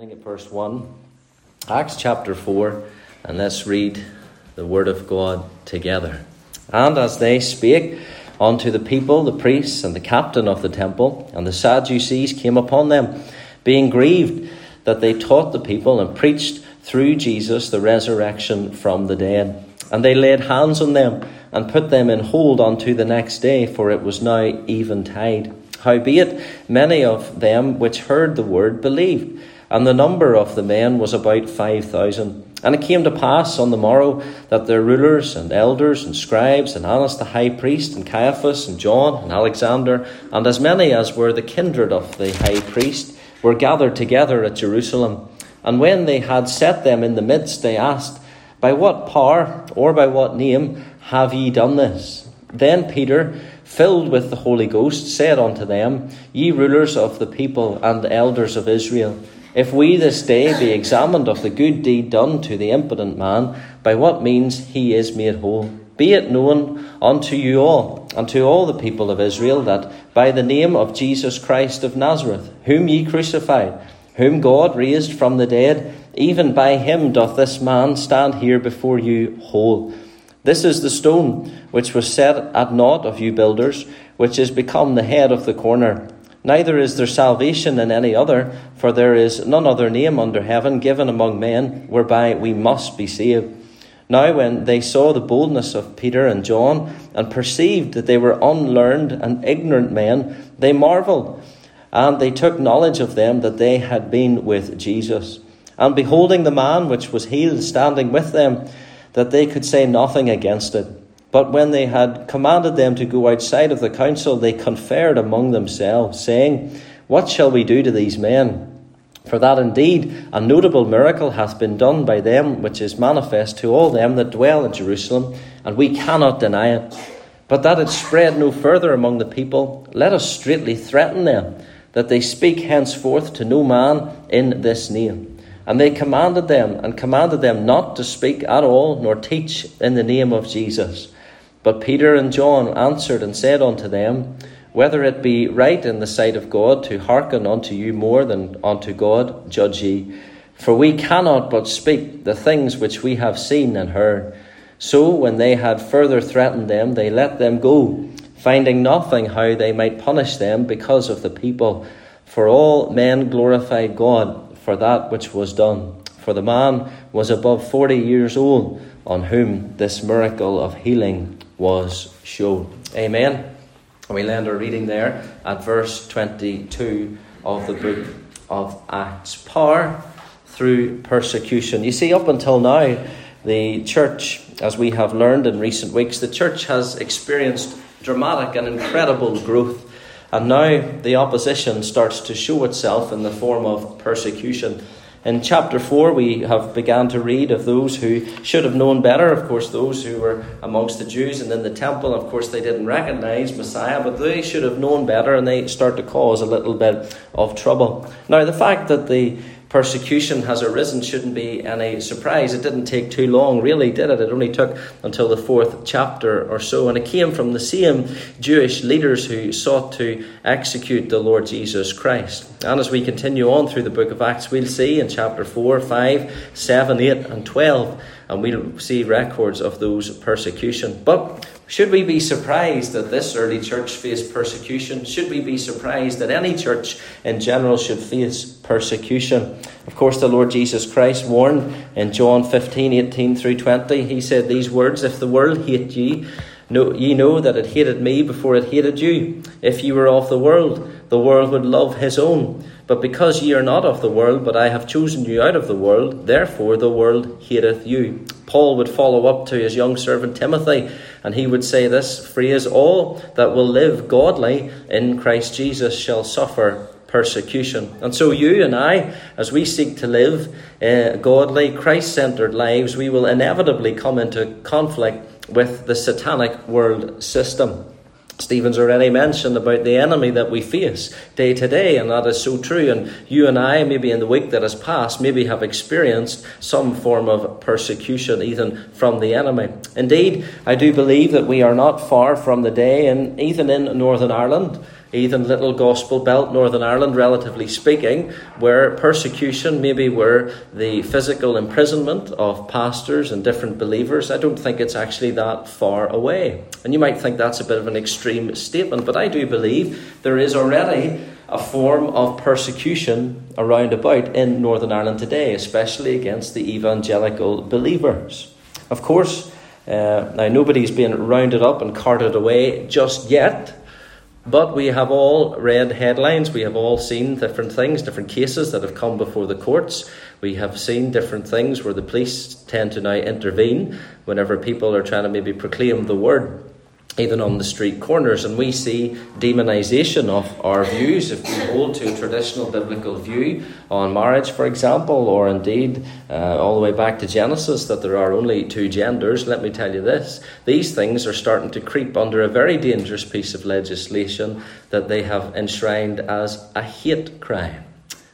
Beginning at verse 1, Acts chapter 4, and let's read the word of God together. And as they spake unto the people, the priests and the captain of the temple, and the Sadducees came upon them, being grieved that they taught the people and preached through Jesus the resurrection from the dead. And they laid hands on them and put them in hold unto the next day, for it was now eventide. Howbeit, many of them which heard the word believed, and the number of the men was about 5,000. And it came to pass on the morrow that their rulers and elders and scribes and Annas the high priest and Caiaphas and John and Alexander and as many as were the kindred of the high priest were gathered together at Jerusalem. And when they had set them in the midst, they asked, By what power or by what name have ye done this? Then Peter, filled with the Holy Ghost, said unto them, Ye rulers of the people and elders of Israel, if we this day be examined of the good deed done to the impotent man, by what means he is made whole, be it known unto you all, and to all the people of Israel, that by the name of Jesus Christ of Nazareth, whom ye crucified, whom God raised from the dead, even by him doth this man stand here before you whole. This is the stone which was set at naught of you builders, which is become the head of the corner. Neither is there salvation in any other, for there is none other name under heaven given among men, whereby we must be saved. Now when they saw the boldness of Peter and John, and perceived that they were unlearned and ignorant men, they marvelled, and they took knowledge of them that they had been with Jesus. And beholding the man which was healed standing with them, that they could say nothing against it. But when they had commanded them to go outside of the council, they conferred among themselves, saying, What shall we do to these men? For that indeed a notable miracle hath been done by them, which is manifest to all them that dwell in Jerusalem, and we cannot deny it. But that it spread no further among the people, let us straitly threaten them, that they speak henceforth to no man in this name. And they commanded them not to speak at all, nor teach in the name of Jesus. But Peter and John answered and said unto them, Whether it be right in the sight of God to hearken unto you more than unto God, judge ye. For we cannot but speak the things which we have seen and heard. So when they had further threatened them, they let them go, finding nothing how they might punish them because of the people. For all men glorified God for that which was done. For the man was above 40 years old, on whom this miracle of healing was shown. Amen. And we end our reading there at verse 22 of the book of Acts. Power through persecution. You see, up until now, the church, as we have learned in recent weeks, the church has experienced dramatic and incredible growth. And now the opposition starts to show itself in the form of persecution. In chapter 4, we have began to read of those who should have known better. Of course, those who were amongst the Jews and in the temple, of course, they didn't recognize Messiah, but they should have known better, and they start to cause a little bit of trouble. Now, the fact that the persecution has arisen shouldn't be any surprise. It didn't take too long, really, did it? It only took until the 4th chapter or so, and it came from the same Jewish leaders who sought to execute the Lord Jesus Christ. And as we continue on through the book of Acts, we'll see in chapter 4, 5, 7, 8 and 12, and we'll see records of those persecution. But should we be surprised that this early church faced persecution? Should we be surprised that any church in general should face persecution? Of course, the Lord Jesus Christ warned in John 15:18-20. He said these words, If the world hate ye, ye know that it hated me before it hated you. If ye were of the world would love his own. But because ye are not of the world, but I have chosen you out of the world, therefore the world hateth you. Paul would follow up to his young servant Timothy, and he would say this phrase, All that will live godly in Christ Jesus shall suffer persecution. And so you and I, as we seek to live godly, Christ-centered lives, we will inevitably come into conflict with the satanic world system. Stephen's already mentioned about the enemy that we face day to day, and that is so true. And you and I, maybe in the week that has passed, maybe have experienced some form of persecution, even from the enemy. Indeed, I do believe that we are not far from the day, and even in Northern Ireland, Heathen little gospel belt, Northern Ireland, relatively speaking, where persecution, maybe where the physical imprisonment of pastors and different believers, I don't think it's actually that far away. And you might think that's a bit of an extreme statement, but I do believe there is already a form of persecution around about in Northern Ireland today, especially against the evangelical believers. Of course, now nobody's been rounded up and carted away just yet, but we have all read headlines, we have all seen different things, different cases that have come before the courts. We have seen different things where the police tend to now intervene whenever people are trying to maybe proclaim the word, even on the street corners. And we see demonization of our views if we hold to a traditional biblical view on marriage, for example, or indeed all the way back to Genesis, that there are only two genders. Let me tell you this, these things are starting to creep under a very dangerous piece of legislation that they have enshrined as a hate crime.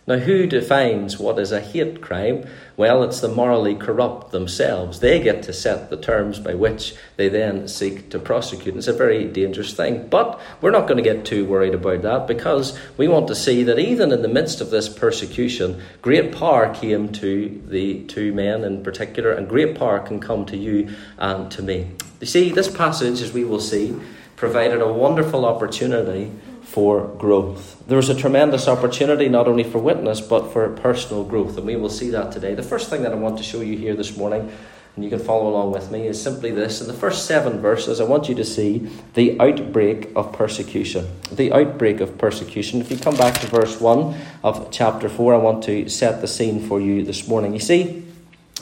Now, who defines what is a hate crime? Well, it's the morally corrupt themselves. They get to set the terms by which they then seek to prosecute. And it's a very dangerous thing. But we're not going to get too worried about that, because we want to see that even in the midst of this persecution, great power came to the two men in particular, and great power can come to you and to me. You see, this passage, as we will see, provided a wonderful opportunity for growth. There is a tremendous opportunity not only for witness but for personal growth, and we will see that today. The first thing that I want to show you here this morning, and you can follow along with me, is simply this. In the first 7 verses, I want you to see the outbreak of persecution. The outbreak of persecution. If you come back to verse 1 of chapter 4, I want to set the scene for you this morning. You see,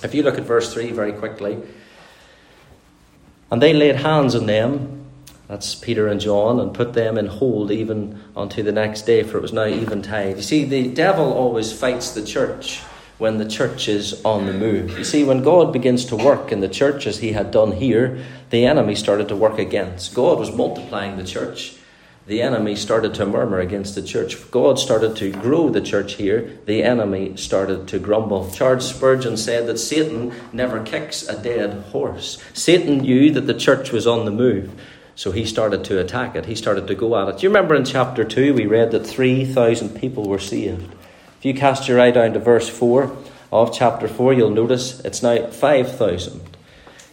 if you look at verse 3 very quickly, and they laid hands on them, that's Peter and John, and put them in hold even unto the next day, for it was now eventide. You see, the devil always fights the church when the church is on the move. You see, when God begins to work in the church, as he had done here, the enemy started to work against. God was multiplying the church. The enemy started to murmur against the church. God started to grow the church here. The enemy started to grumble. Charles Spurgeon said that Satan never kicks a dead horse. Satan knew that the church was on the move, so he started to attack it. He started to go at it. Do you remember in chapter 2 we read that 3,000 people were saved? If you cast your eye down to verse 4 of chapter 4, you'll notice it's now 5,000.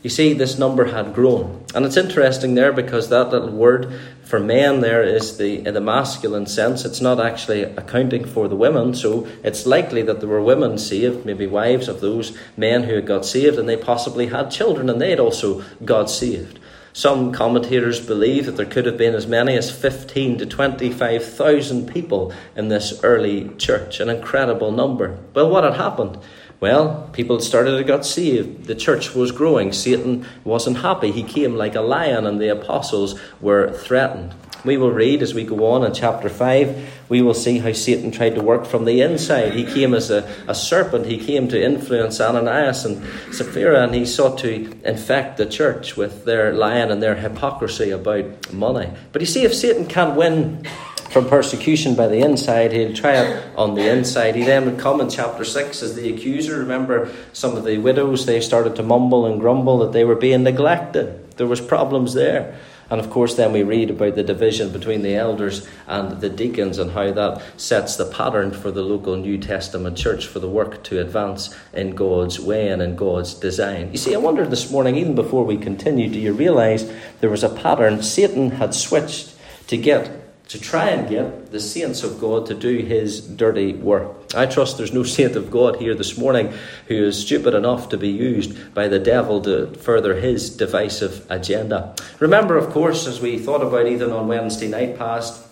You see, this number had grown. And it's interesting there, because that little word for men there is in the masculine sense. It's not actually accounting for the women. So it's likely that there were women saved, maybe wives of those men who had got saved, and they possibly had children and they had also got saved. Some commentators believe that there could have been as many as 15 to 25,000 people in this early church, an incredible number. Well, what had happened? Well, people started to get saved. The church was growing. Satan wasn't happy. He came like a lion, and the apostles were threatened. We will read as we go on in chapter 5, we will see how Satan tried to work from the inside. He came as a serpent. He came to influence Ananias and Sapphira, and he sought to infect the church with their lying and their hypocrisy about money. But you see, if Satan can't win from persecution by the inside, he'll try it on the inside. He then would come in chapter 6 as the accuser. Remember, some of the widows, they started to mumble and grumble that they were being neglected. There was problems there. And of course, then we read about the division between the elders and the deacons, and how that sets the pattern for the local New Testament church, for the work to advance in God's way and in God's design. You see, I wondered this morning, even before we continue, do you realize there was a pattern? Satan had switched to try and get the saints of God to do his dirty work. I trust there's no saint of God here this morning who is stupid enough to be used by the devil to further his divisive agenda. Remember, of course, as we thought about even on Wednesday night past,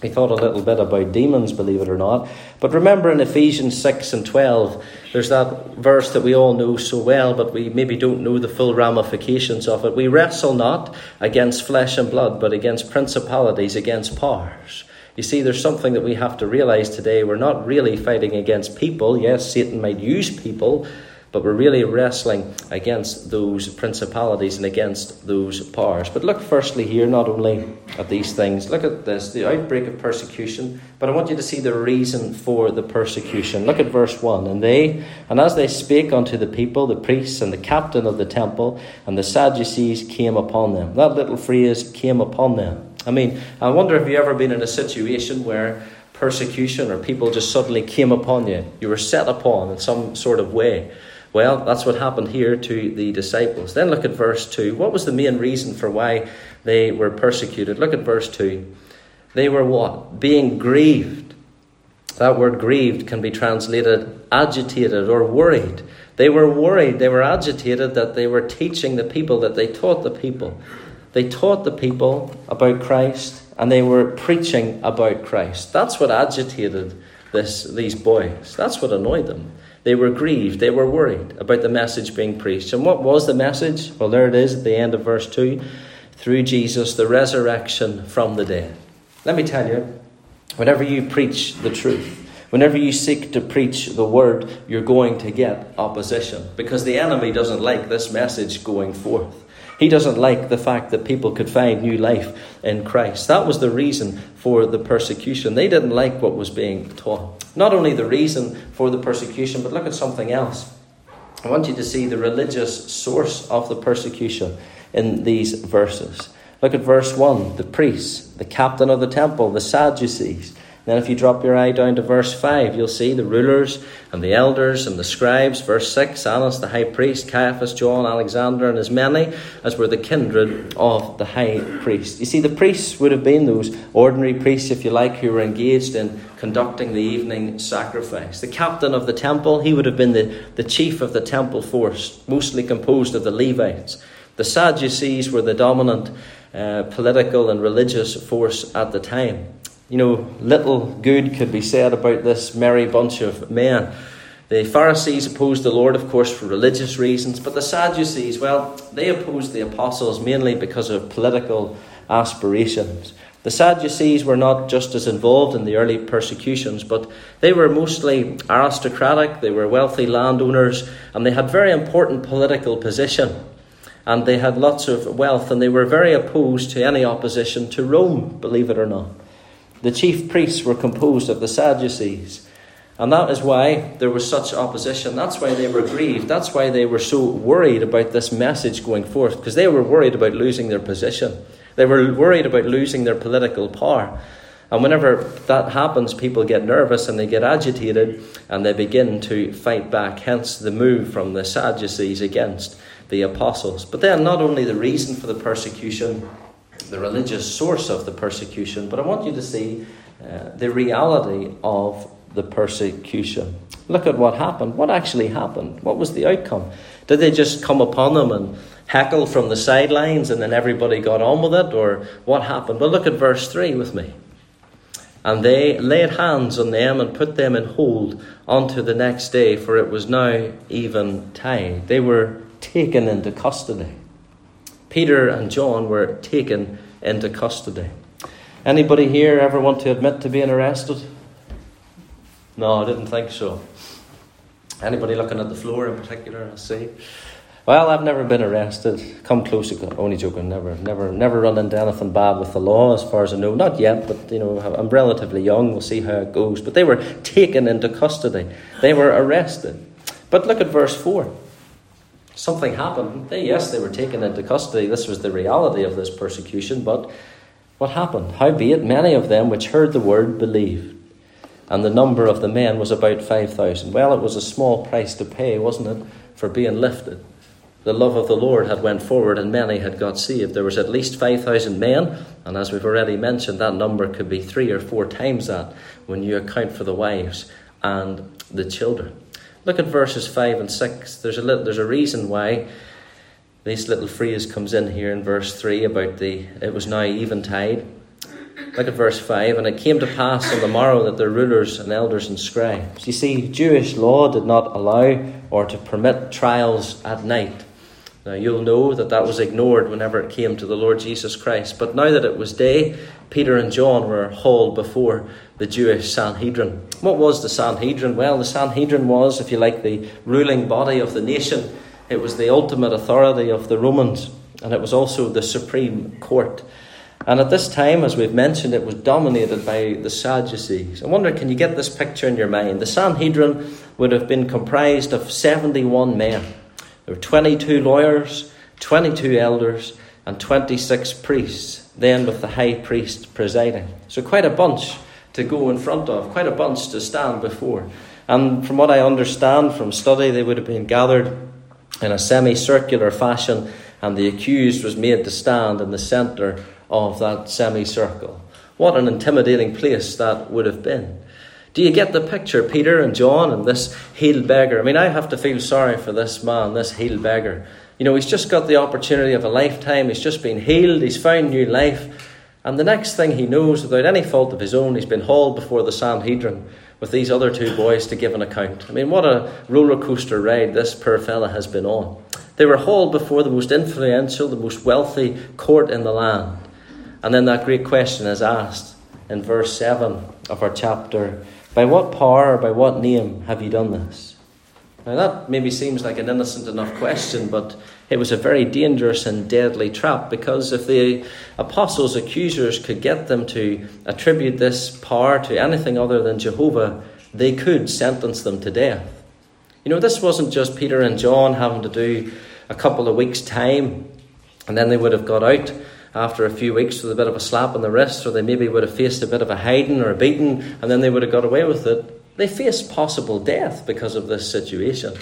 we thought a little bit about demons, believe it or not. But remember in Ephesians 6 and 12, there's that verse that we all know so well, but we maybe don't know the full ramifications of it. We wrestle not against flesh and blood, but against principalities, against powers. You see, there's something that we have to realize today. We're not really fighting against people. Yes, Satan might use people, but we're really wrestling against those principalities and against those powers. But look firstly here, not only at these things, look at this, the outbreak of persecution, but I want you to see the reason for the persecution. Look at verse 1. And as they spake unto the people, the priests and the captain of the temple and the Sadducees came upon them. That little phrase, came upon them. I mean, I wonder if you've ever been in a situation where persecution or people just suddenly came upon you. You were set upon in some sort of way. Well, that's what happened here to the disciples. Then look at verse 2. What was the main reason for why they were persecuted? Look at verse 2. They were what? Being grieved. That word grieved can be translated agitated or worried. They were worried. They were agitated that they were teaching the people, that they taught the people. They taught the people about Christ and they were preaching about Christ. That's what agitated these boys. That's what annoyed them. They were grieved. They were worried about the message being preached. And what was the message? Well, there it is at the end of verse 2. Through Jesus, the resurrection from the dead. Let me tell you, whenever you preach the truth, whenever you seek to preach the word, you're going to get opposition. Because the enemy doesn't like this message going forth. He doesn't like the fact that people could find new life in Christ. That was the reason for the persecution. They didn't like what was being taught. Not only the reason for the persecution, but look at something else. I want you to see the religious source of the persecution in these verses. Look at verse 1. The priests, the captain of the temple, the Sadducees. Then if you drop your eye down to verse 5, you'll see the rulers and the elders and the scribes. Verse 6, Annas the high priest, Caiaphas, John, Alexander, and as many as were the kindred of the high priest. You see, the priests would have been those ordinary priests, if you like, who were engaged in conducting the evening sacrifice. The captain of the temple, he would have been the chief of the temple force, mostly composed of the Levites. The Sadducees were the dominant political and religious force at the time. You know, little good could be said about this merry bunch of men. The Pharisees opposed the Lord, of course, for religious reasons. But the Sadducees, well, they opposed the apostles mainly because of political aspirations. The Sadducees were not just as involved in the early persecutions, but they were mostly aristocratic. They were wealthy landowners, and they had very important political position. And they had lots of wealth, and they were very opposed to any opposition to Rome, believe it or not. The chief priests were composed of the Sadducees. And that is why there was such opposition. That's why they were grieved. That's why they were so worried about this message going forth. Because they were worried about losing their position. They were worried about losing their political power. And whenever that happens, people get nervous and they get agitated and they begin to fight back. Hence the move from the Sadducees against the apostles. But then not only the reason for the persecution, the religious source of the persecution, but I want you to see the reality of the persecution. Look at what happened. What actually happened? What was the outcome? Did they just come upon them and heckle from the sidelines and then everybody got on with it? Or what happened? Well, look at verse 3 with me. And they laid hands on them and put them in hold unto the next day, for it was now eventide. They were taken into custody. Peter and John were taken into custody. Anybody here ever want to admit to being arrested? No, I didn't think so. Anybody looking at the floor in particular, I see. Well, I've never been arrested. Come close, only joking. Never run into anything bad with the law, as far as I know. Not yet, but you know, I'm relatively young. We'll see how it goes. But they were taken into custody. They were arrested. But look at verse 4. Something happened. They were taken into custody. This was the reality of this persecution. But what happened? Howbeit, many of them which heard the word believed. And the number of the men was about 5,000. Well, it was a small price to pay, wasn't it, for being lifted. The love of the Lord had went forward and many had got saved. There was at least 5,000 men. And as we've already mentioned, that number could be 3 or 4 times that when you account for the wives and the children. Look at verses 5 and 6. There's a reason why this little phrase comes in here in verse 3 about it was now eventide. Look at verse 5. And it came to pass on the morrow that the rulers and elders and scribes. You see, Jewish law did not allow or to permit trials at night. Now you'll know that was ignored whenever it came to the Lord Jesus Christ. But now that it was day, Peter and John were hauled before the Jewish Sanhedrin. What was the Sanhedrin? Well, the Sanhedrin was, if you like, the ruling body of the nation. It was the ultimate authority of the Romans. And it was also the Supreme Court. And at this time, as we've mentioned, it was dominated by the Sadducees. I wonder, can you get this picture in your mind? The Sanhedrin would have been comprised of 71 men. There were 22 lawyers, 22 elders, and 26 priests. then with the high priest presiding. So quite a bunch to go in front of, quite a bunch to stand before. And from what I understand from study, they would have been gathered in a semicircular fashion, and the accused was made to stand in the centre of that semicircle. What an intimidating place that would have been. Do you get the picture? Peter and John and this healed beggar. I mean, I have to feel sorry for this man, this healed beggar. You know, he's just got the opportunity of a lifetime. He's just been healed. He's found new life. And the next thing he knows, without any fault of his own, he's been hauled before the Sanhedrin with these other two boys to give an account. I mean, what a roller coaster ride this poor fella has been on. They were hauled before the most influential, the most wealthy court in the land. And then that great question is asked in verse 7 of our chapter, by what power or by what name have you done this? Now that maybe seems like an innocent enough question, but it was a very dangerous and deadly trap, because if the apostles' accusers could get them to attribute this power to anything other than Jehovah, they could sentence them to death. You know, this wasn't just Peter and John having to do a couple of weeks' time, and then they would have got out after a few weeks with a bit of a slap on the wrist, or they maybe would have faced a bit of a hiding or a beating, and then they would have got away with it. They faced possible death because of this situation.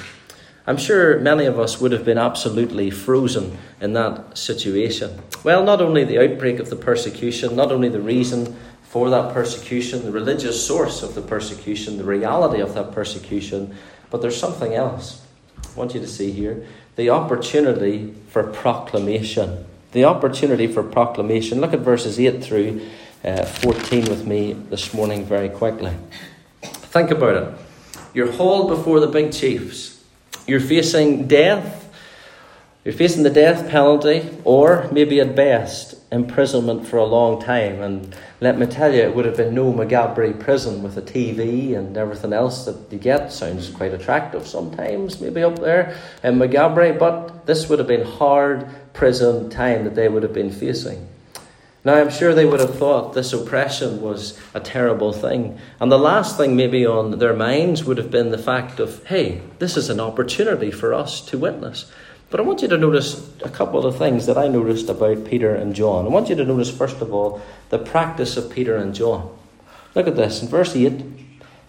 I'm sure many of us would have been absolutely frozen in that situation. Well, not only the outbreak of the persecution, not only the reason for that persecution, the religious source of the persecution, the reality of that persecution, but there's something else I want you to see here. The opportunity for proclamation. The opportunity for proclamation. Look at verses 8 through 14 with me this morning very quickly. Think about it. You're hauled before the big chiefs. You're facing death. You're facing the death penalty, or maybe at best imprisonment for a long time. And let me tell you, it would have been no MacGabry prison with a TV and everything else that you get. Sounds quite attractive sometimes, maybe up there in MacGabry, but this would have been hard prison time that they would have been facing. Now, I'm sure they would have thought this oppression was a terrible thing. And the last thing maybe on their minds would have been the fact of, hey, this is an opportunity for us to witness. But I want you to notice a couple of things that I noticed about Peter and John. I want you to notice, first of all, the practice of Peter and John. Look at this in verse 8.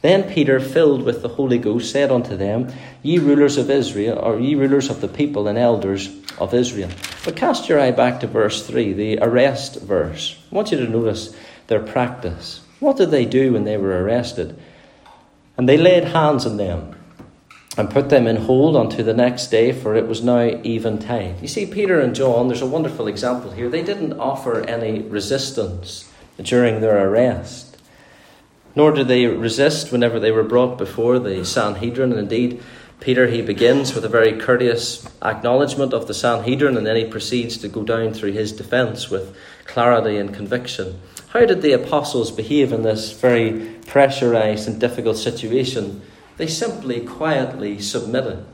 Then Peter, filled with the Holy Ghost, said unto them, Ye rulers of Israel, or ye rulers of the people and elders of Israel. But cast your eye back to verse 3, the arrest verse. I want you to notice their practice. What did they do when they were arrested? And they laid hands on them and put them in hold unto the next day, for it was now even time. You see, Peter and John, there's a wonderful example here. They didn't offer any resistance during their arrest. Nor did they resist whenever they were brought before the Sanhedrin. And indeed, Peter, he begins with a very courteous acknowledgement of the Sanhedrin, and then he proceeds to go down through his defence with clarity and conviction. How did the apostles behave in this very pressurised and difficult situation? They simply quietly submitted.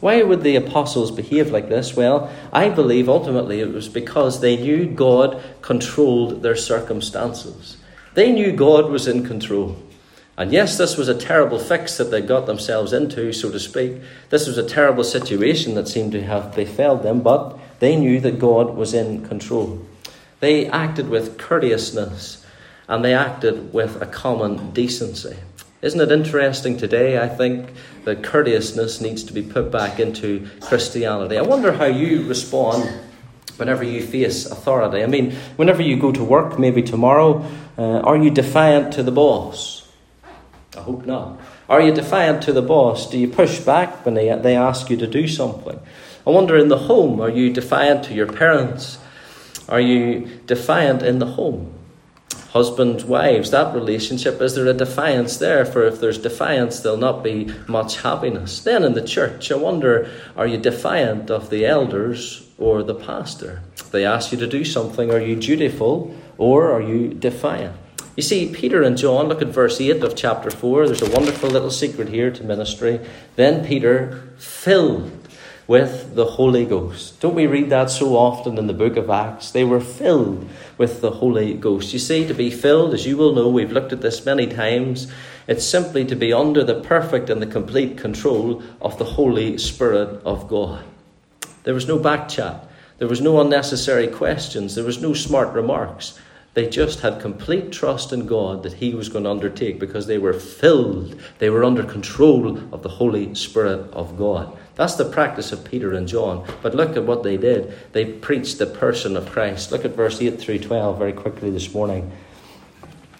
Why would the apostles behave like this? Well, I believe ultimately it was because they knew God controlled their circumstances. They knew God was in control. And yes, this was a terrible fix that they got themselves into, so to speak. This was a terrible situation that seemed to have befell them, but they knew that God was in control. They acted with courteousness, and they acted with a common decency. Isn't it interesting today? I think that courteousness needs to be put back into Christianity. I wonder how you respond whenever you face authority. I mean, whenever you go to work, maybe tomorrow, are you defiant to the boss? I hope not. Are you defiant to the boss? Do you push back when they ask you to do something? I wonder in the home, are you defiant to your parents? Are you defiant in the home? Husbands, wives, that relationship, is there a defiance there? For if there's defiance, there'll not be much happiness. Then in the church, I wonder, are you defiant of the elders or the pastor? If they ask you to do something, are you dutiful or are you defiant? You see, Peter and John, look at verse 8 of chapter 4. There's a wonderful little secret here to ministry. Then Peter, filled with the Holy Ghost. Don't we read that so often in the book of Acts? They were filled with the Holy Ghost. You see, to be filled, as you will know, we've looked at this many times, it's simply to be under the perfect and the complete control of the Holy Spirit of God. There was no back chat. There was no unnecessary questions. There was no smart remarks. They just had complete trust in God that he was going to undertake because they were filled. They were under control of the Holy Spirit of God. That's the practice of Peter and John. But look at what they did. They preached the person of Christ. Look at verse 8 through 12 very quickly this morning.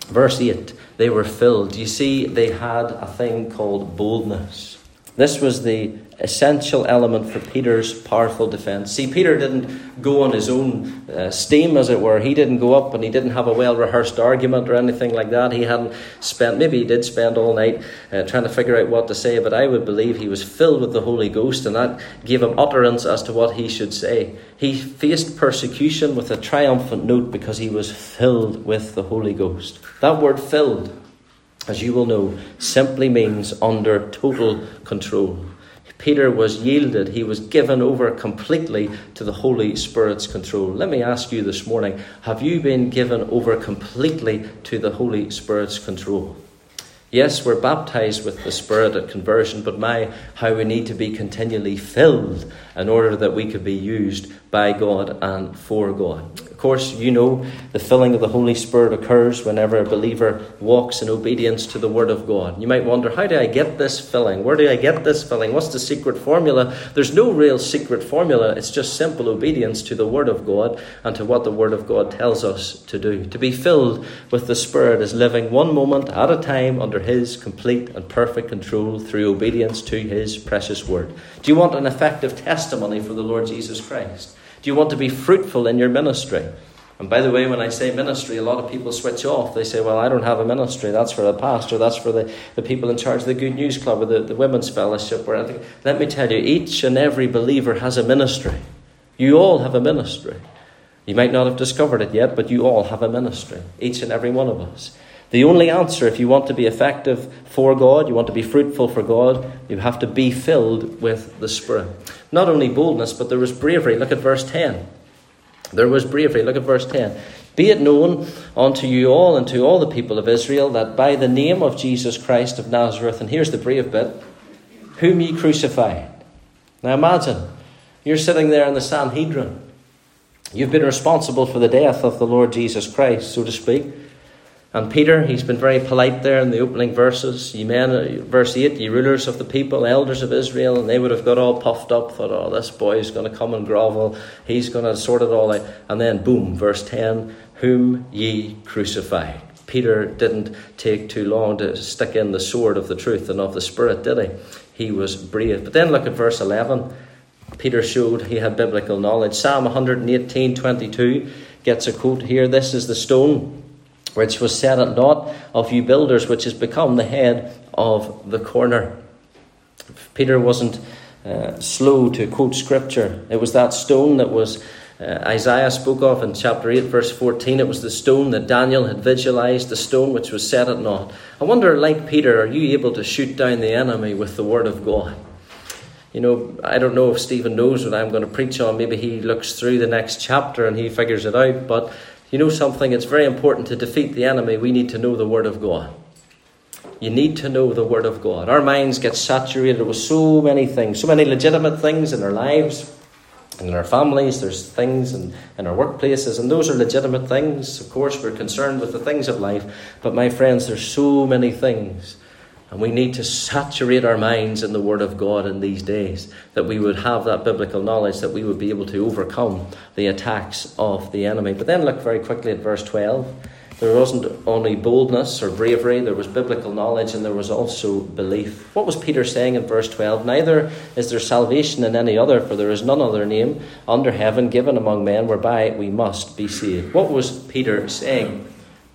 Verse 8, they were filled. You see, they had a thing called boldness. This was the essential element for Peter's powerful defense. See, Peter didn't go on his own steam, as it were. He didn't go up and he didn't have a well-rehearsed argument or anything like that. He hadn't spent, maybe he did spend all night trying to figure out what to say, but I would believe he was filled with the Holy Ghost, and that gave him utterance as to what he should say. He faced persecution with a triumphant note because he was filled with the Holy Ghost. That word filled, as you will know, simply means under total control. Peter was yielded. He was given over completely to the Holy Spirit's control. Let me ask you this morning, have you been given over completely to the Holy Spirit's control? Yes, we're baptized with the Spirit at conversion, but how we need to be continually filled in order that we could be used by God and for God. Of course, you know, the filling of the Holy Spirit occurs whenever a believer walks in obedience to the Word of God. You might wonder, how do I get this filling? Where do I get this filling? What's the secret formula? There's no real secret formula. It's just simple obedience to the Word of God and to what the Word of God tells us to do. To be filled with the Spirit is living one moment at a time under his complete and perfect control through obedience to his precious word. Do you want an effective testimony for the Lord Jesus Christ? Do you want to be fruitful in your ministry? And by the way, when I say ministry, a lot of people switch off. They say, well, I don't have a ministry. That's for the pastor. That's for the people in charge of the Good News Club or the Women's Fellowship or anything. Let me tell you, each and every believer has a ministry. You all have a ministry. You might not have discovered it yet, but you all have a ministry. Each and every one of us. The only answer, if you want to be effective for God, you want to be fruitful for God, you have to be filled with the Spirit. Not only boldness, but there was bravery. Look at verse 10. There was bravery. Look at verse 10. Be it known unto you all and to all the people of Israel that by the name of Jesus Christ of Nazareth, and here's the brave bit, whom ye crucified. Now imagine, you're sitting there in the Sanhedrin. You've been responsible for the death of the Lord Jesus Christ, so to speak. And Peter, he's been very polite there in the opening verses. Ye men, verse 8, ye rulers of the people, elders of Israel, and they would have got all puffed up, thought, oh, this boy's going to come and grovel. He's going to sort it all out. And then, boom, verse 10, whom ye crucified. Peter didn't take too long to stick in the sword of the truth and of the Spirit, did he? He was brave. But then look at verse 11. Peter showed he had biblical knowledge. Psalm 118:22 gets a quote here. This is the stone which was set at naught of you builders, which has become the head of the corner. Peter wasn't slow to quote scripture. It was that stone that was Isaiah spoke of in chapter 8, verse 14. It was the stone that Daniel had visualized, the stone which was set at naught. I wonder, like Peter, are you able to shoot down the enemy with the word of God? You know, I don't know if Stephen knows what I'm going to preach on. Maybe he looks through the next chapter and he figures it out, but you know something, it's very important to defeat the enemy. We need to know the Word of God. You need to know the Word of God. Our minds get saturated with so many things, so many legitimate things in our lives and in our families. There's things in our workplaces, and those are legitimate things. Of course, we're concerned with the things of life. But my friends, there's so many things. And we need to saturate our minds in the Word of God in these days, that we would have that biblical knowledge, that we would be able to overcome the attacks of the enemy. But then look very quickly at verse 12. There wasn't only boldness or bravery, there was biblical knowledge, and there was also belief. What was Peter saying in verse 12? Neither is there salvation in any other, for there is none other name under heaven given among men whereby we must be saved. What was Peter saying?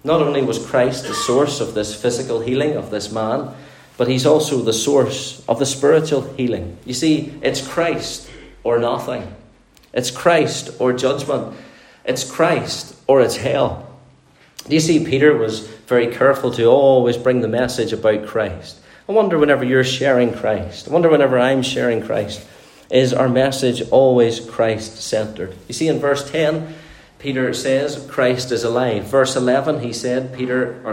Not only was Christ the source of this physical healing of this man, but he's also the source of the spiritual healing. You see, it's Christ or nothing. It's Christ or judgment. It's Christ or it's hell. Do you see, Peter was very careful to always bring the message about Christ. I wonder whenever you're sharing Christ, I wonder whenever I'm sharing Christ, is our message always Christ-centered? You see, in verse 10, Peter says, Christ is alive. Verse 11, he said,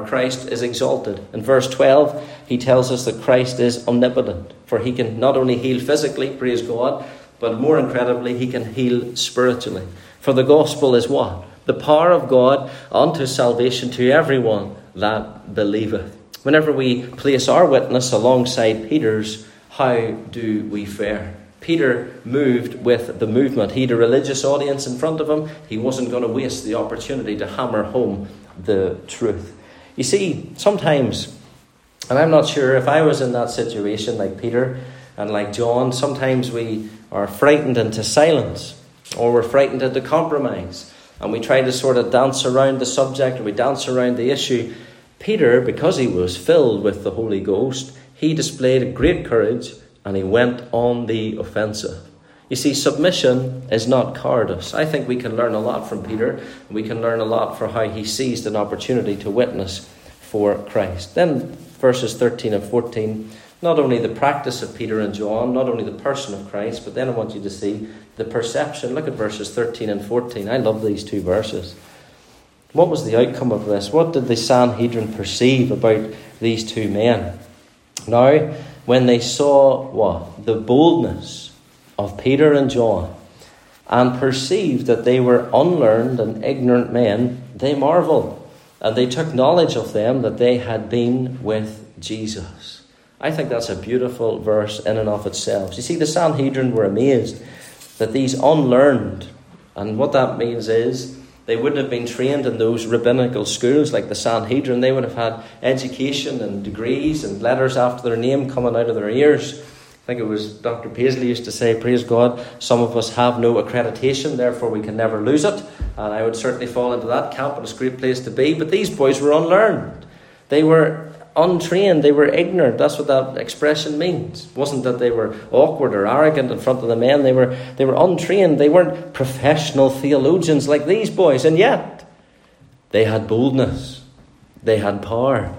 Christ is exalted. In verse 12, he tells us that Christ is omnipotent, for he can not only heal physically, praise God, But more incredibly, he can heal spiritually. For the gospel is what? The power of God unto salvation to everyone that believeth. Whenever we place our witness alongside Peter's, how do we fare? Peter moved with the movement. He had a religious audience in front of him. He wasn't going to waste the opportunity to hammer home the truth. You see, sometimes, and I'm not sure if I was in that situation like Peter and like John, sometimes we are frightened into silence, or we're frightened into compromise, and we try to sort of dance around the subject, or we dance around the issue. Peter, because he was filled with the Holy Ghost, he displayed great courage and he went on the offensive. You see, submission is not cowardice. I think we can learn a lot from Peter. We can learn a lot for how he seized an opportunity to witness for Christ. Then verses 13 and 14, not only the practice of Peter and John, not only the person of Christ, but then I want you to see the perception. Look at verses 13 and 14. I love these two verses. What was the outcome of this? What did the Sanhedrin perceive about these two men? Now, when they saw what? The boldness of Peter and John, and perceived that they were unlearned and ignorant men, they marveled, and they took knowledge of them that they had been with Jesus. I think that's a beautiful verse in and of itself. You see, the Sanhedrin were amazed that these unlearned, and what that means is they wouldn't have been trained in those rabbinical schools like the Sanhedrin. They would have had education and degrees and letters after their name coming out of their ears. I think it was Dr. Paisley used to say, praise God, some of us have no accreditation, therefore we can never lose it. And I would certainly fall into that camp, and it's a great place to be. But these boys were unlearned. They were untrained. They were ignorant. That's what that expression means. It wasn't that they were awkward or arrogant in front of the men. They were untrained. They weren't professional theologians like these boys. And yet, they had boldness. They had power.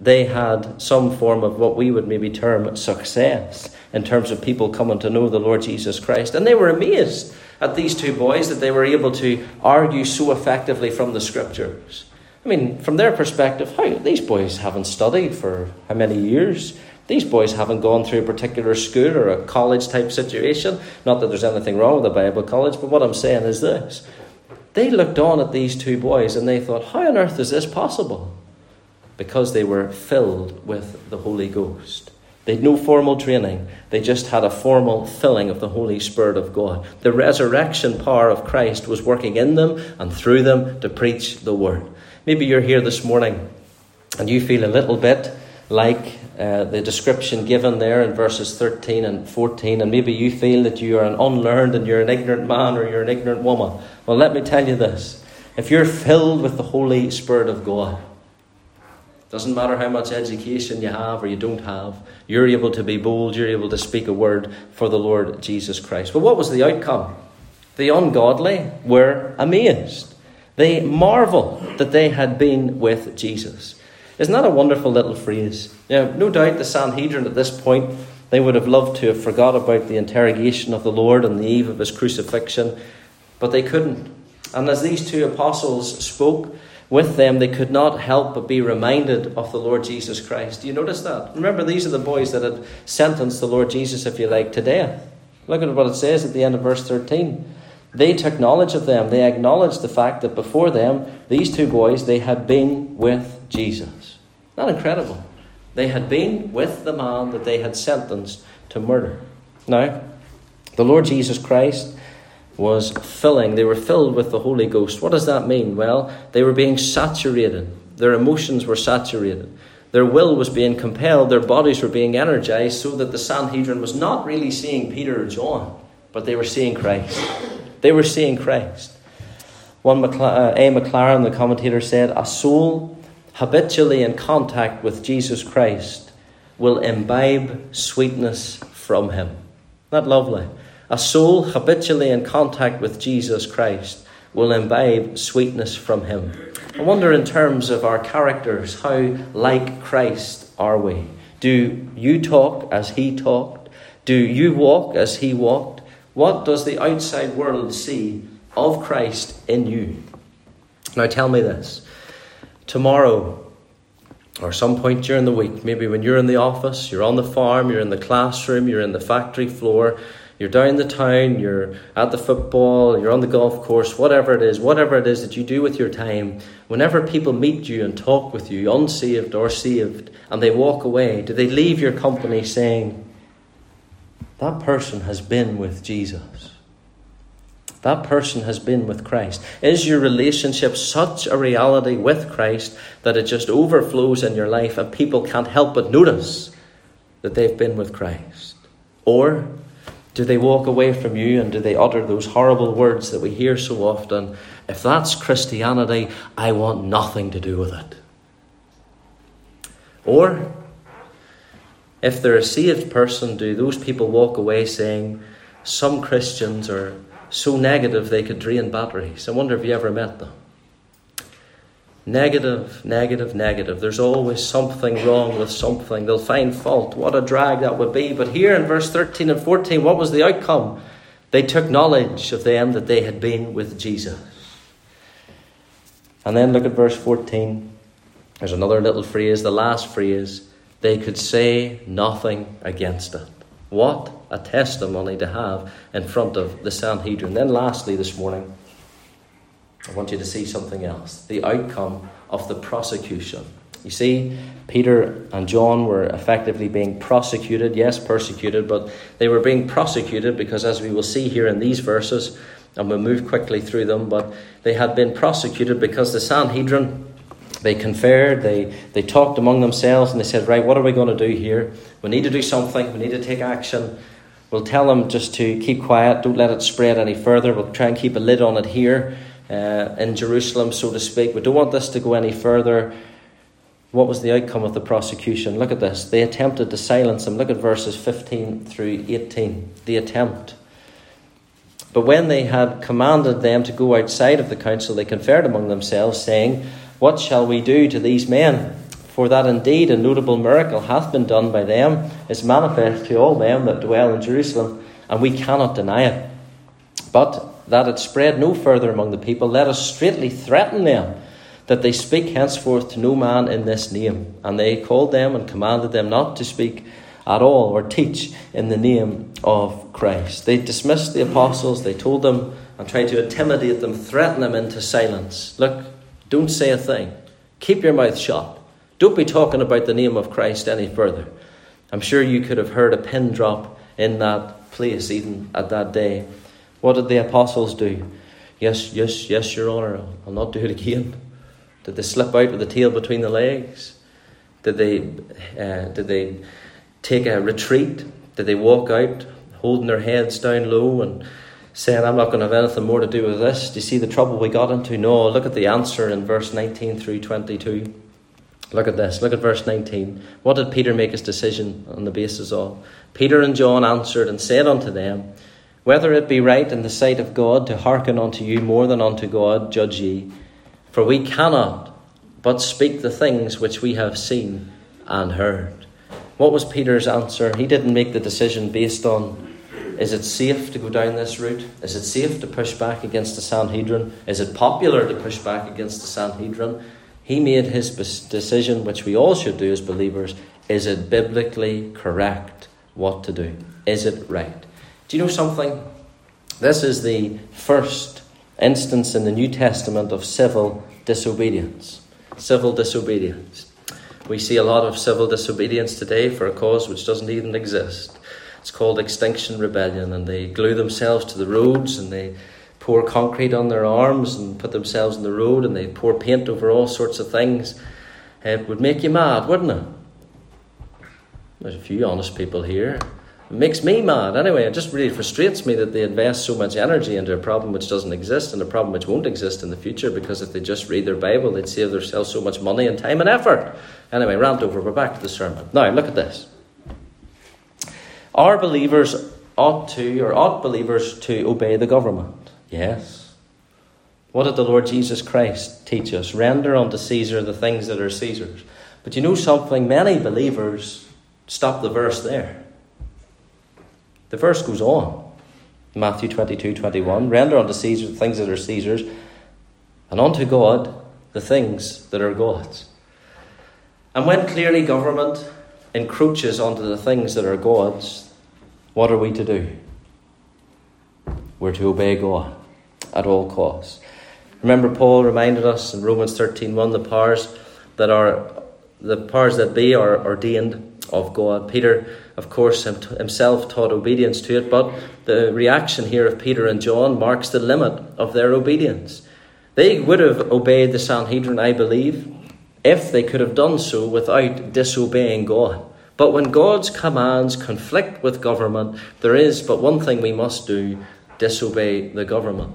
They had some form of what we would maybe term success in terms of people coming to know the Lord Jesus Christ. And they were amazed at these two boys that they were able to argue so effectively from the Scriptures. I mean, from their perspective, how these boys haven't studied for how many years? These boys haven't gone through a particular school or a college-type situation. Not that there's anything wrong with a Bible college, but what I'm saying is this. They looked on at these two boys and they thought, how on earth is this possible? Because they were filled with the Holy Ghost. They had no formal training. They just had a formal filling of the Holy Spirit of God. The resurrection power of Christ was working in them and through them to preach the word. Maybe you're here this morning and you feel a little bit like the description given there in verses 13 and 14, and maybe you feel that you are an unlearned and you're an ignorant man or you're an ignorant woman. Well, let me tell you this. If you're filled with the Holy Spirit of God, doesn't matter how much education you have or you don't have, you're able to be bold, you're able to speak a word for the Lord Jesus Christ. But what was the outcome? The ungodly were amazed. They marveled that they had been with Jesus. Isn't that a wonderful little phrase? Now, no doubt the Sanhedrin at this point, they would have loved to have forgot about the interrogation of the Lord on the eve of his crucifixion, but they couldn't. And as these two apostles spoke with them, they could not help but be reminded of the Lord Jesus Christ. Do you notice that? Remember, these are the boys that had sentenced the Lord Jesus, if you like, to death. Look at what it says at the end of verse 13. They took knowledge of them. They acknowledged the fact that before them, these two boys, they had been with Jesus. Not incredible. They had been with the man that they had sentenced to murder. Now, the Lord Jesus Christ was filling. They were filled with the Holy Ghost. What does that mean? Well, they were being saturated. Their emotions were saturated. Their will was being compelled. Their bodies were being energized, so that the Sanhedrin was not really seeing Peter or John, but they were seeing Christ. They were seeing Christ. One A. McLaren, the commentator, said, a soul habitually in contact with Jesus Christ will imbibe sweetness from him. Isn't that lovely? A soul habitually in contact with Jesus Christ will imbibe sweetness from him. I wonder, in terms of our characters, how like Christ are we? Do you talk as he talked? Do you walk as he walked? What does the outside world see of Christ in you? Now tell me this. Tomorrow, or some point during the week, maybe when you're in the office, you're on the farm, you're in the classroom, you're in the factory floor, You're down the town, you're at the football, you're on the golf course, whatever it is that you do with your time, whenever people meet you and talk with you, unsaved or saved, and they walk away, do they leave your company saying, that person has been with Jesus? That person has been with Christ. Is your relationship such a reality with Christ that it just overflows in your life and people can't help but notice that they've been with Christ? Or do they walk away from you and do they utter those horrible words that we hear so often? If that's Christianity, I want nothing to do with it. Or if they're a saved person, do those people walk away saying, some Christians are so negative they could drain batteries? I wonder if you ever met them. Negative, negative, negative. There's always something wrong with something. They'll find fault. What a drag that would be. But here in verse 13 and 14, what was the outcome? They took knowledge of them that they had been with Jesus. And then look at verse 14. There's another little phrase, the last phrase. They could say nothing against it. What a testimony to have in front of the Sanhedrin. Then lastly this morning, I want you to see something else. The outcome of the prosecution. You see, Peter and John were effectively being prosecuted. Yes, persecuted, but they were being prosecuted because, as we will see here in these verses, and we'll move quickly through them, but they had been prosecuted because the Sanhedrin, they conferred, they talked among themselves, and they said, right, what are we going to do here? We need to do something. We need to take action. We'll tell them just to keep quiet. Don't let it spread any further. We'll try and keep a lid on it here in Jerusalem, so to speak. We don't want this to go any further. What was the outcome of the prosecution? Look at this. They attempted to silence him. Look at verses 15 through 18. The attempt. But when they had commanded them to go outside of the council, they conferred among themselves, saying, what shall we do to these men? For that indeed a notable miracle hath been done by them is manifest to all them that dwell in Jerusalem, and we cannot deny it. But that it spread no further among the people, let us straitly threaten them, that they speak henceforth to no man in this name. And they called them and commanded them not to speak at all or teach in the name of Christ. They dismissed the apostles, they told them and tried to intimidate them, threaten them into silence. Look, don't say a thing. Keep your mouth shut. Don't be talking about the name of Christ any further. I'm sure you could have heard a pin drop in that place, even at that day. What did the apostles do? Yes, yes, yes, Your Honour, I'll not do it again. Did they slip out with the tail between the legs? Did they take a retreat? Did they walk out holding their heads down low and saying, I'm not going to have anything more to do with this? Do you see the trouble we got into? No, look at the answer in verse 19 through 22. Look at this. Look at verse 19. What did Peter make his decision on the basis of? Peter and John answered and said unto them, whether it be right in the sight of God to hearken unto you more than unto God, judge ye. For we cannot but speak the things which we have seen and heard. What was Peter's answer? He didn't make the decision based on, is it safe to go down this route? Is it safe to push back against the Sanhedrin? Is it popular to push back against the Sanhedrin? He made his decision, which we all should do as believers. Is it biblically correct what to do? Is it right? Do you know something? This is the first instance in the New Testament of civil disobedience. Civil disobedience. We see a lot of civil disobedience today for a cause which doesn't even exist. It's called Extinction Rebellion, and they glue themselves to the roads and they pour concrete on their arms and put themselves in the road and they pour paint over all sorts of things. It would make you mad, wouldn't it? There's a few honest people here. It makes me mad. Anyway, it just really frustrates me that they invest so much energy into a problem which doesn't exist and a problem which won't exist in the future, because if they just read their Bible, they'd save themselves so much money and time and effort. Anyway, rant over. We're back to the sermon. Now, look at this. Are believers ought believers to obey the government? Yes. What did the Lord Jesus Christ teach us? Render unto Caesar the things that are Caesar's. But you know something? Many believers stop the verse there. The verse goes on. Matthew 22:21. Render unto Caesar the things that are Caesar's, and unto God the things that are God's. And when clearly government encroaches onto the things that are God's, what are we to do? We're to obey God at all costs. Remember, Paul reminded us in Romans 13:1, the powers that be are ordained of God. Peter, of course, himself taught obedience to it, but the reaction here of Peter and John marks the limit of their obedience. They would have obeyed the Sanhedrin, I believe, if they could have done so without disobeying God. But when God's commands conflict with government, there is but one thing we must do: disobey the government.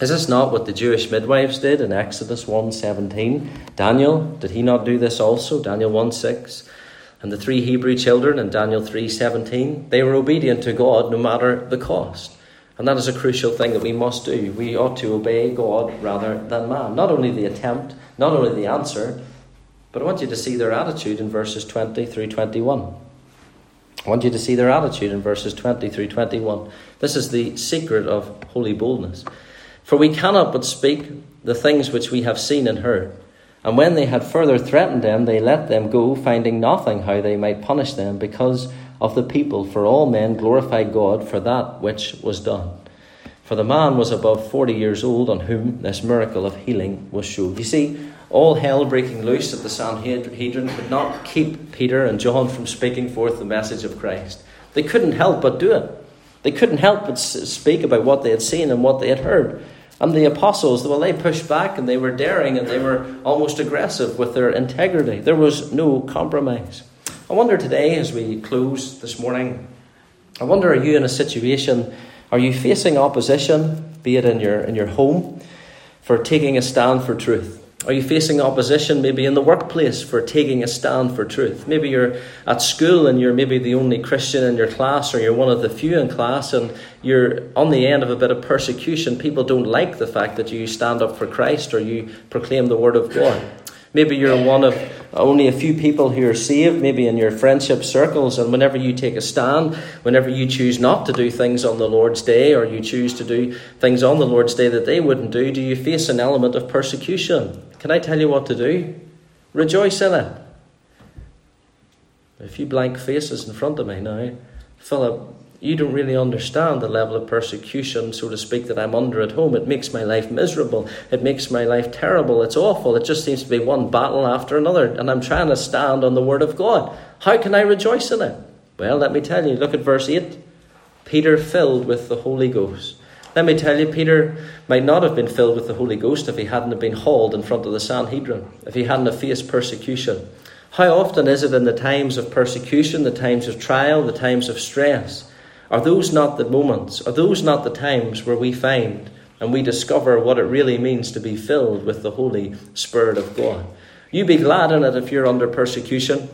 Is this not what the Jewish midwives did in Exodus 1:17? Daniel, did he not do this also? Daniel 1:6. And the three Hebrew children in Daniel 3:17, they were obedient to God no matter the cost. And that is a crucial thing that we must do. We ought to obey God rather than man. Not only the attempt, not only the answer, but I want you to see their attitude in verses 20 through 21. I want you to see their attitude in verses 20 through 21. This is the secret of holy boldness. For we cannot but speak the things which we have seen and heard. And when they had further threatened them, they let them go, finding nothing how they might punish them because of the people. For all men glorified God for that which was done. For the man was above 40 years old on whom this miracle of healing was showed. You see, all hell breaking loose at the Sanhedrin could not keep Peter and John from speaking forth the message of Christ. They couldn't help but do it. They couldn't help but speak about what they had seen and what they had heard. And the apostles, well, they pushed back and they were daring and they were almost aggressive with their integrity. There was no compromise. I wonder today, as we close this morning, I wonder, are you in a situation, are you facing opposition, be it in your home, for taking a stand for truth? Are you facing opposition maybe in the workplace for taking a stand for truth? Maybe you're at school and you're maybe the only Christian in your class, or you're one of the few in class and you're on the end of a bit of persecution. People don't like the fact that you stand up for Christ or you proclaim the word of God. Maybe you're one of only a few people who are saved, maybe in your friendship circles, and whenever you take a stand, whenever you choose not to do things on the Lord's Day, or you choose to do things on the Lord's Day that they wouldn't do you face an element of persecution? Can I tell you what to do? Rejoice in it. A few blank faces in front of me now. Philip, you don't really understand the level of persecution, so to speak, that I'm under at home. It makes my life miserable. It makes my life terrible. It's awful. It just seems to be one battle after another. And I'm trying to stand on the word of God. How can I rejoice in it? Well, let me tell you. Look at verse 8. Peter filled with the Holy Ghost. Let me tell you, Peter might not have been filled with the Holy Ghost if he hadn't have been hauled in front of the Sanhedrin, if he hadn't have faced persecution. How often is it in the times of persecution, the times of trial, the times of stress? Are those not the moments, are those not the times where we find and we discover what it really means to be filled with the Holy Spirit of God? You be glad in it if you're under persecution.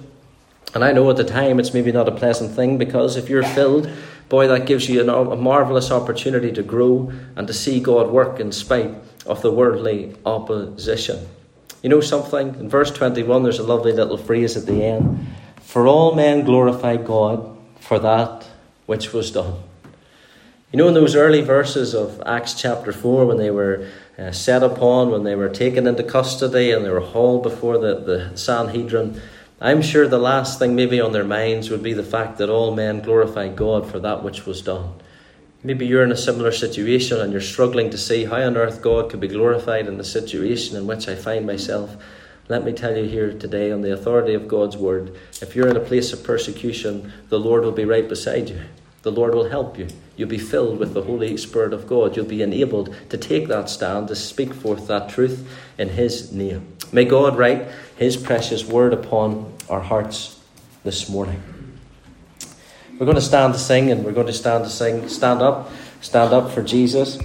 And I know at the time it's maybe not a pleasant thing, because if you're filled, boy, that gives you a marvellous opportunity to grow and to see God work in spite of the worldly opposition. You know something? In verse 21, there's a lovely little phrase at the end. For all men glorify God for that which was done. You know, in those early verses of Acts chapter 4, when they were set upon, when they were taken into custody and they were hauled before the Sanhedrin, I'm sure the last thing maybe on their minds would be the fact that all men glorify God for that which was done. Maybe you're in a similar situation and you're struggling to see how on earth God could be glorified in the situation in which I find myself. Let me tell you here today, on the authority of God's word, if you're in a place of persecution, the Lord will be right beside you. The Lord will help you. You'll be filled with the Holy Spirit of God. You'll be enabled to take that stand, to speak forth that truth in his name. May God write his precious word upon our hearts this morning. We're going to stand to sing, and we're going to stand up for Jesus.